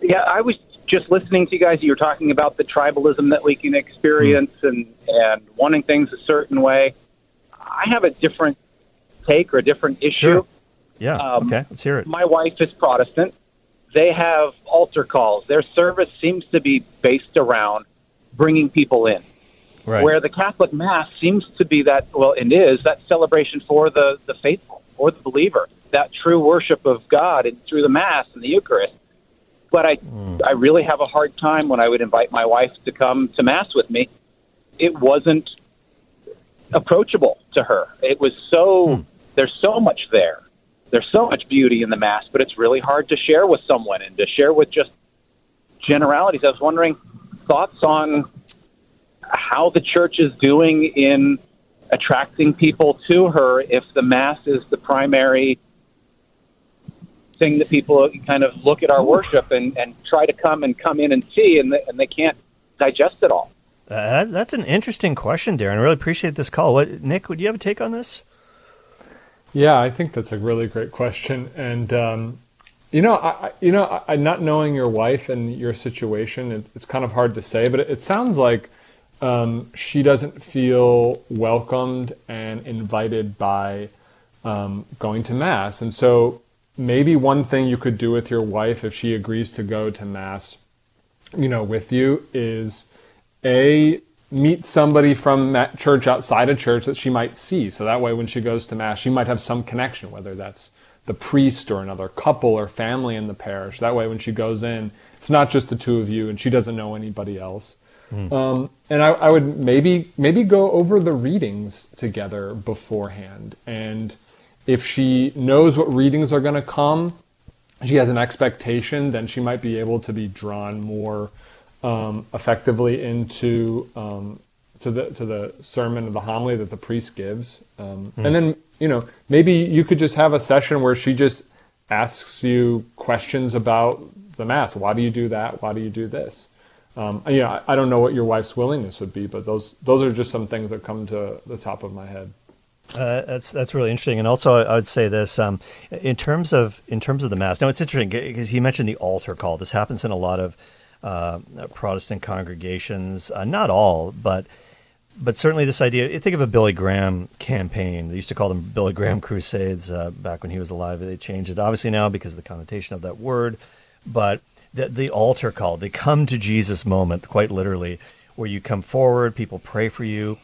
yeah, I was just listening to you guys. You were talking about the tribalism that we can experience mm. and, and wanting things a certain way. I have a different take or a different issue. Sure. Yeah, um, okay, let's hear it. My wife is Protestant. They have altar calls. Their service seems to be based around bringing people in, right. Where the Catholic Mass seems to be that, well, it is, that celebration for the, the faithful or the believer, that true worship of God and through the Mass and the Eucharist. But I, mm. I really have a hard time when I would invite my wife to come to Mass with me. It wasn't approachable to her. It was so, hmm. there's so much there. There's so much beauty in the Mass, but it's really hard to share with someone and to share with just generalities. I was wondering thoughts on how the church is doing in attracting people to her if the Mass is the primary thing that people kind of look at our worship and, and try to come and come in and see, and, the, and they can't digest it all. Uh, that's an interesting question, Darren. I really appreciate this call. What, Nick, would you have a take on this? Yeah, I think that's a really great question. And, um, you know, I, you know, I, not knowing your wife and your situation, it, it's kind of hard to say, but it, it sounds like um, she doesn't feel welcomed and invited by um, going to Mass. And so maybe one thing you could do with your wife if she agrees to go to Mass, you know, with you is... A, meet somebody from that church outside of church that she might see. So that way when she goes to Mass, she might have some connection, whether that's the priest or another couple or family in the parish. That way when she goes in, it's not just the two of you and she doesn't know anybody else. Mm. Um, and I, I would maybe maybe go over the readings together beforehand. And if she knows what readings are going to come, she has an expectation, then she might be able to be drawn more Um, effectively into um, to the to the sermon of the homily that the priest gives, um, mm. and then you know maybe you could just have a session where she just asks you questions about the Mass. Why do you do that? Why do you do this? Um, you know, I, I don't know what your wife's willingness would be, but those those are just some things that come to the top of my head. Uh, that's that's really interesting, and also I would say this um, in terms of in terms of the Mass. Now it's interesting because he mentioned the altar call. This happens in a lot of Uh, Protestant congregations, uh, not all, but but certainly this idea. Think of a Billy Graham campaign. They used to call them Billy Graham Crusades uh, back when he was alive. They changed it, obviously, now because of the connotation of that word. But the, the altar call, the come to Jesus moment, quite literally, where you come forward, people pray for you,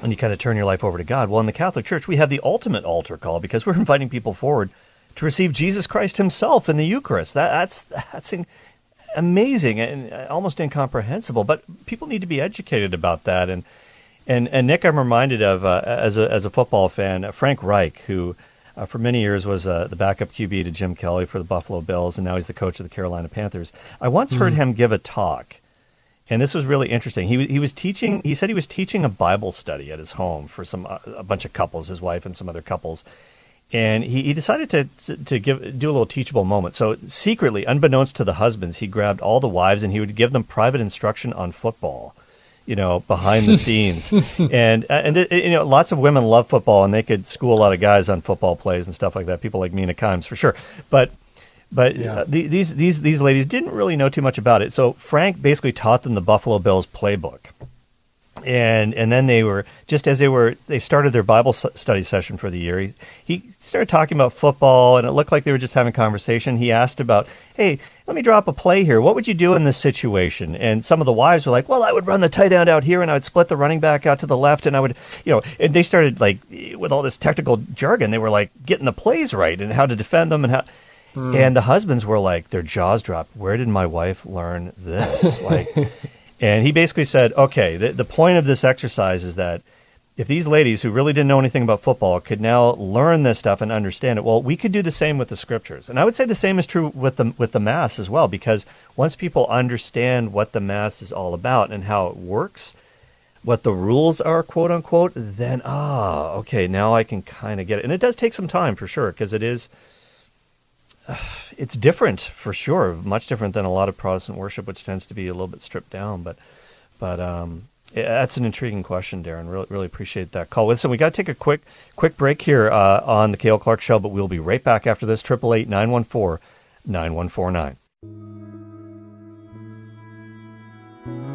and you kind of turn your life over to God. Well, in the Catholic Church, we have the ultimate altar call because we're inviting people forward to receive Jesus Christ himself in the Eucharist. That, that's that's in, amazing and almost incomprehensible, but people need to be educated about that. And and, and Nick, I'm reminded of uh, as a as a football fan, uh, Frank Reich, who uh, for many years was uh, the backup Q B to Jim Kelly for the Buffalo Bills, and now he's the coach of the Carolina Panthers. I once mm-hmm. heard him give a talk, and this was really interesting. He he was teaching. He said he was teaching a Bible study at his home for some uh, a bunch of couples, his wife and some other couples. And he, he decided to to give do a little teachable moment. So secretly, unbeknownst to the husbands, he grabbed all the wives and he would give them private instruction on football, you know, behind the scenes. And and it, you know, lots of women love football, and they could school a lot of guys on football plays and stuff like that. People like Mina Kimes for sure. But but yeah. uh, the, these these these ladies didn't really know too much about it. So Frank basically taught them the Buffalo Bills playbook. And and then they were, just as they were, they started their Bible study session for the year. He, he started talking about football, and it looked like they were just having a conversation. He asked about, hey, let me drop a play here. What would you do in this situation? And some of the wives were like, well, I would run the tight end out here, and I would split the running back out to the left, and I would, you know, and they started, like, with all this technical jargon, they were, like, getting the plays right and how to defend them and how... Mm. And the husbands were like, their jaws dropped. Where did my wife learn this? Like... And he basically said, okay, the, the point of this exercise is that if these ladies who really didn't know anything about football could now learn this stuff and understand it, well, we could do the same with the scriptures. And I would say the same is true with the, with the Mass as well, because once people understand what the Mass is all about and how it works, what the rules are, quote unquote, then, ah, okay, now I can kind of get it. And it does take some time for sure, because it is... It's different, for sure, much different than a lot of Protestant worship, which tends to be a little bit stripped down. But but um, it, that's an intriguing question, Darren. Really, really appreciate that call. Listen, we got to take a quick quick break here uh, on the Kale Clark Show, but we'll be right back after this. eight eight eight, nine one four, nine one four nine.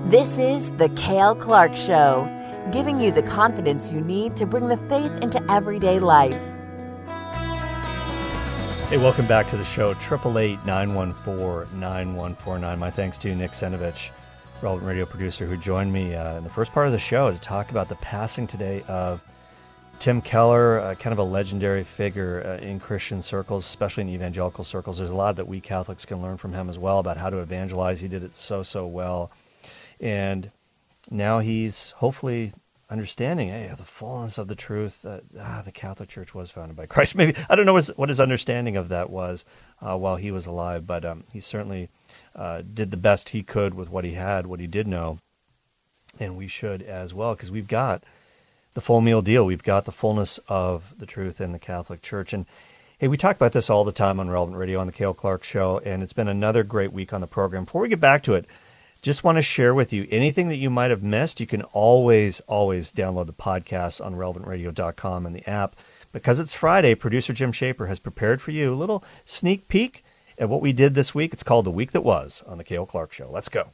This is the Kale Clark Show, giving you the confidence you need to bring the faith into everyday life. Hey, welcome back to the show, eight eight eight, nine one four, nine one four nine. My thanks to Nick Sentovich, Relevant Radio producer, who joined me uh, in the first part of the show to talk about the passing today of Tim Keller, uh, kind of a legendary figure uh, in Christian circles, especially in evangelical circles. There's a lot that we Catholics can learn from him as well about how to evangelize. He did it so, so well. And now he's hopefully... understanding, hey, the fullness of the truth that ah, the Catholic Church was founded by Christ. Maybe I don't know what his understanding of that was uh, while he was alive, but um, he certainly uh, did the best he could with what he had, what he did know, and we should as well, because we've got the full meal deal. We've got the fullness of the truth in the Catholic Church. And hey, we talk about this all the time on Relevant Radio on the Kale Clark Show, and it's been another great week on the program. Before we get back to it, just want to share with you anything that you might have missed. You can always, always download the podcast on relevant radio dot com and the app. Because it's Friday, producer Jim Shaper has prepared for you a little sneak peek at what we did this week. It's called The Week That Was on The Kale Clark Show. Let's go.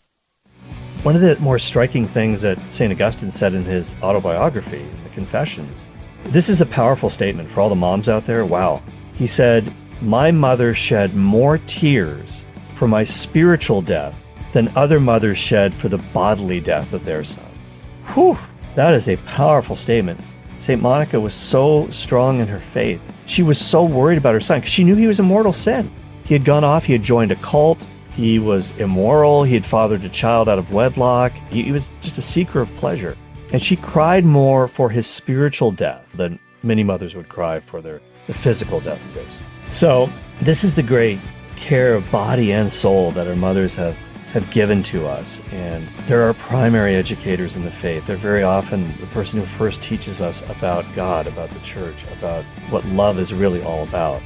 One of the more striking things that Saint Augustine said in his autobiography, The Confessions, this is a powerful statement for all the moms out there. Wow. He said, "My mother shed more tears for my spiritual death than other mothers shed for the bodily death of their sons." Whew! That is a powerful statement. Saint Monica was so strong in her faith. She was so worried about her son because she knew he was in mortal sin. He had gone off, he had joined a cult, he was immoral, he had fathered a child out of wedlock, he, he was just a seeker of pleasure. And she cried more for his spiritual death than many mothers would cry for their the physical death of their son. So this is the great care of body and soul that our mothers have have given to us, and they're our primary educators in the faith. They're very often the person who first teaches us about God, about the church, about what love is really all about.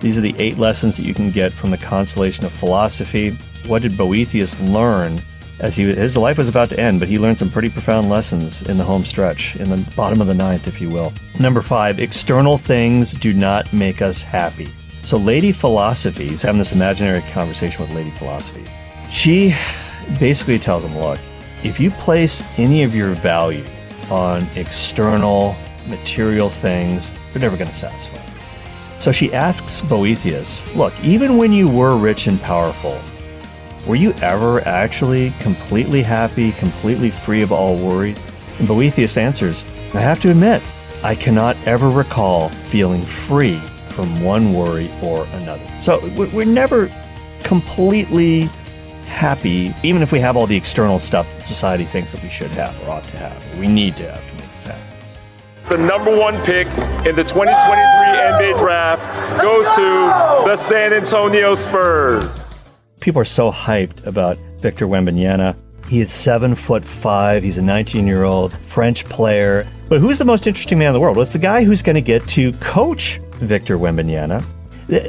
These are the eight lessons that you can get from the Consolation of Philosophy. What did Boethius learn as he his life was about to end? But he learned some pretty profound lessons in the home stretch, in the bottom of the ninth, if you will. Number five, external things do not make us happy. So Lady Philosophy, he's having this imaginary conversation with Lady Philosophy. She basically tells him, look, if you place any of your value on external, material things, you're never going to satisfy. So she asks Boethius, look, even when you were rich and powerful, were you ever actually completely happy, completely free of all worries? And Boethius answers, I have to admit, I cannot ever recall feeling free from one worry or another. So we're never completely happy, even if we have all the external stuff that society thinks that we should have or ought to have, or we need to have to make this happen. The number one pick in the twenty twenty-three N B A draft goes to the San Antonio Spurs. People are so hyped about Victor Wembanyama. He is seven foot five. He's a nineteen-year-old French player. But who's the most interesting man in the world? Well, it's the guy who's going to get to coach Victor Wembanyama.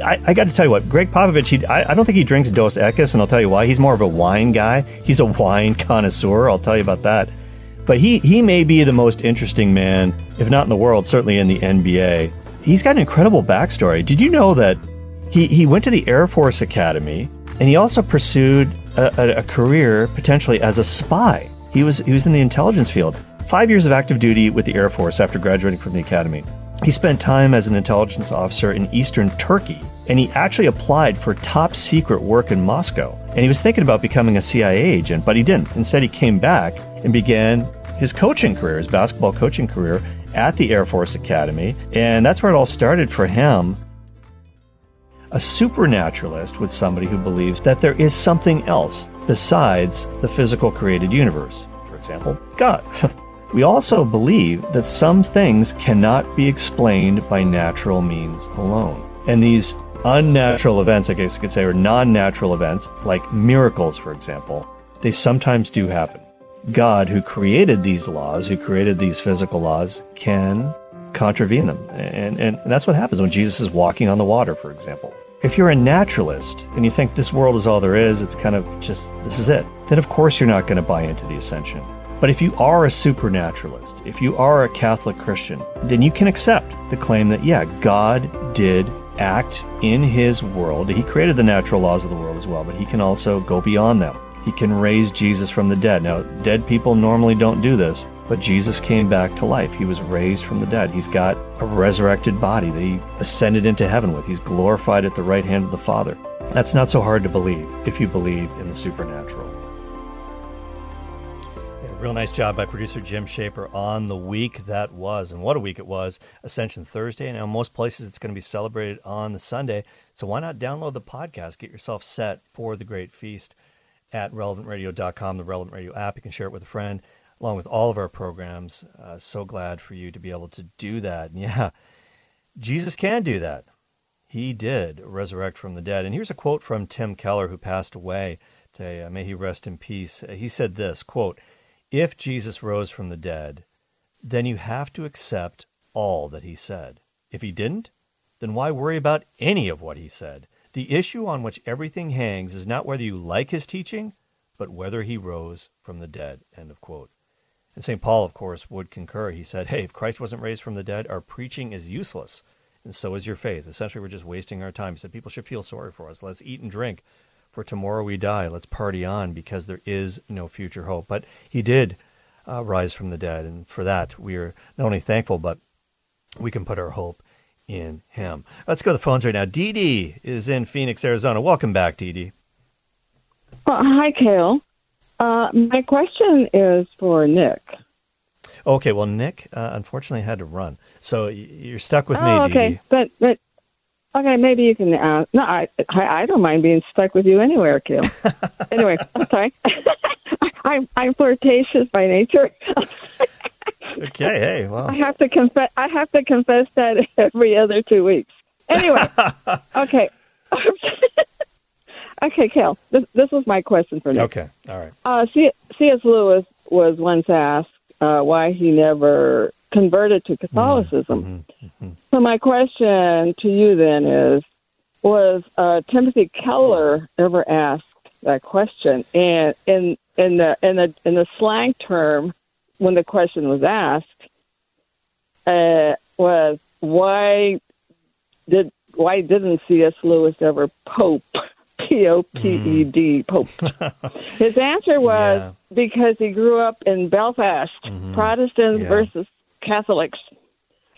I, I got to tell you what, Greg Popovich, he, I, I don't think he drinks Dos Equis, and I'll tell you why. He's more of a wine guy. He's a wine connoisseur. I'll tell you about that. But he, he may be the most interesting man, if not in the world, certainly in the N B A. He's got an incredible backstory. Did you know that he, he went to the Air Force Academy, and he also pursued a, a, a career potentially as a spy? He was he was in the intelligence field. Five years of active duty with the Air Force after graduating from the academy. He spent time as an intelligence officer in eastern Turkey, and he actually applied for top secret work in Moscow. And he was thinking about becoming a C I A agent, but he didn't. Instead, he came back and began his coaching career, his basketball coaching career at the Air Force Academy. And that's where it all started for him. A supernaturalist was somebody who believes that there is something else besides the physical created universe. For example, God. We also believe that some things cannot be explained by natural means alone. And these unnatural events, I guess you could say, or non-natural events, like miracles, for example, they sometimes do happen. God, who created these laws, who created these physical laws, can contravene them. And, and, and that's what happens when Jesus is walking on the water, for example. If you're a naturalist and you think this world is all there is, it's kind of just, this is it, then of course you're not going to buy into the ascension. But if you are a supernaturalist, if you are a Catholic Christian, then you can accept the claim that, yeah, God did act in his world. He created the natural laws of the world as well, but he can also go beyond them. He can raise Jesus from the dead. Now, dead people normally don't do this, but Jesus came back to life. He was raised from the dead. He's got a resurrected body that he ascended into heaven with. He's glorified at the right hand of the Father. That's not so hard to believe if you believe in the supernatural. Real nice job by producer Jim Shaper on the week that was. And what a week it was. Ascension Thursday. And in most places, it's going to be celebrated on the Sunday. So why not download the podcast? Get yourself set for the great feast at relevant radio dot com, the Relevant Radio app. You can share it with a friend, along with all of our programs. Uh, so glad for you to be able to do that. And yeah, Jesus can do that. He did resurrect from the dead. And here's a quote from Tim Keller, who passed away today. Uh, may he rest in peace. He said this, quote, "If Jesus rose from the dead, then you have to accept all that he said. If he didn't, then why worry about any of what he said? The issue on which everything hangs is not whether you like his teaching, but whether he rose from the dead." End of quote. And Saint Paul, of course, would concur. He said, hey, if Christ wasn't raised from the dead, our preaching is useless, and so is your faith. Essentially, we're just wasting our time. He said, people should feel sorry for us. Let's eat and drink, for tomorrow we die. Let's party on, because there is no future hope. But he did uh, rise from the dead, and for that we are not only thankful, but we can put our hope in him. Let's go to the phones right now. Dee Dee is in Phoenix, Arizona. Welcome back, Dee Dee. Well, hi, Kale. Uh, my question is for Nick. Okay, well, Nick uh, unfortunately had to run, so you're stuck with oh, me, Dee Dee. Okay, but... but- Okay, maybe you can ask. No, I, I don't mind being stuck with you anywhere, Kale. Anyway, I'm sorry. I'm, I'm flirtatious by nature. Okay, hey, well. I have to confess. I have to confess that every other two weeks. Anyway, okay, okay, Kale. This this was my question for Nick. Okay, all right. Uh, C S Lewis was once asked uh, why he never converted to Catholicism. Mm-hmm, mm-hmm. So my question to you then is, was uh, Timothy Keller ever asked that question? And in in the in the in the slang term, when the question was asked, uh, was why did why didn't C S. Lewis ever Pope P O P E D Pope? His answer was yeah. because he grew up in Belfast, mm-hmm. Protestants yeah. versus Catholics.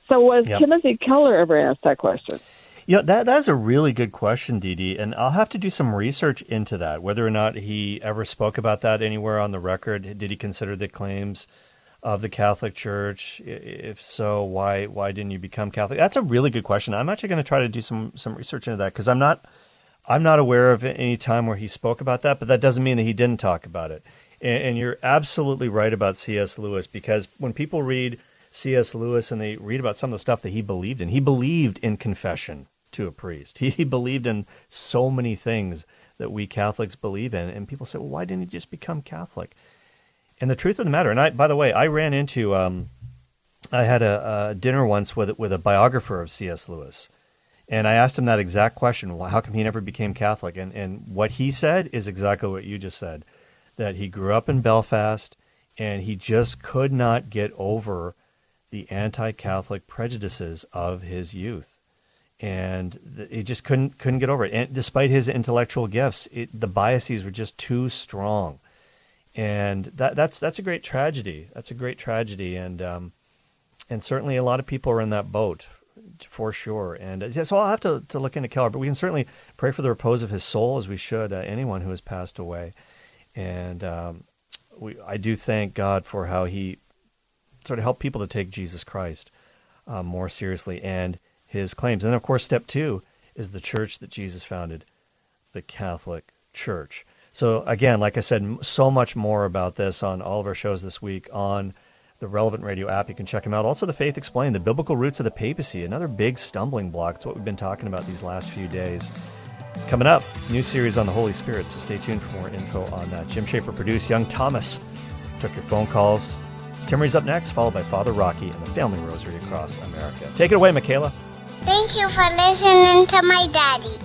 So was yep. Timothy Keller ever asked that question? Yeah, you know, that that is a really good question, Dee Dee, and I'll have to do some research into that, whether or not he ever spoke about that anywhere on the record. Did he consider the claims of the Catholic Church? If so, why why didn't you become Catholic? That's a really good question. I'm actually going to try to do some, some research into that, because I'm not I'm not aware of any time where he spoke about that, but that doesn't mean that he didn't talk about it. And, and you're absolutely right about C S. Lewis, because when people read C S. Lewis and they read about some of the stuff that he believed in. He believed in confession to a priest. He, he believed in so many things that we Catholics believe in. And people say, well, why didn't he just become Catholic? And the truth of the matter, and I, by the way, I ran into, um, I had a, a dinner once with, with a biographer of C S. Lewis. And I asked him that exact question, well, how come he never became Catholic? And, and what he said is exactly what you just said, that he grew up in Belfast and he just could not get over the anti-Catholic prejudices of his youth, and th- he just couldn't couldn't get over it. And despite his intellectual gifts, it, the biases were just too strong. And that that's that's a great tragedy. That's a great tragedy, and um, and certainly a lot of people are in that boat, for sure. And so I'll have to, to look into Keller, but we can certainly pray for the repose of his soul, as we should uh, anyone who has passed away. And um, we I do thank God for how he sort of helped people to take Jesus Christ uh, more seriously and his claims. And of course, step two is the church that Jesus founded, the Catholic Church. So again, like I said, so much more about this on all of our shows this week on the Relevant Radio app. You can check them out. Also, the Faith Explained, the biblical roots of the papacy, another big stumbling block. It's what we've been talking about these last few days. Coming up, new series on the Holy Spirit, so stay tuned for more info on that. Jim Shaper produced. Young Thomas took your phone calls. Tim Reed's up next, followed by Father Rocky and the Family Rosary across America. Take it away, Michaela. Thank you for listening to my daddy.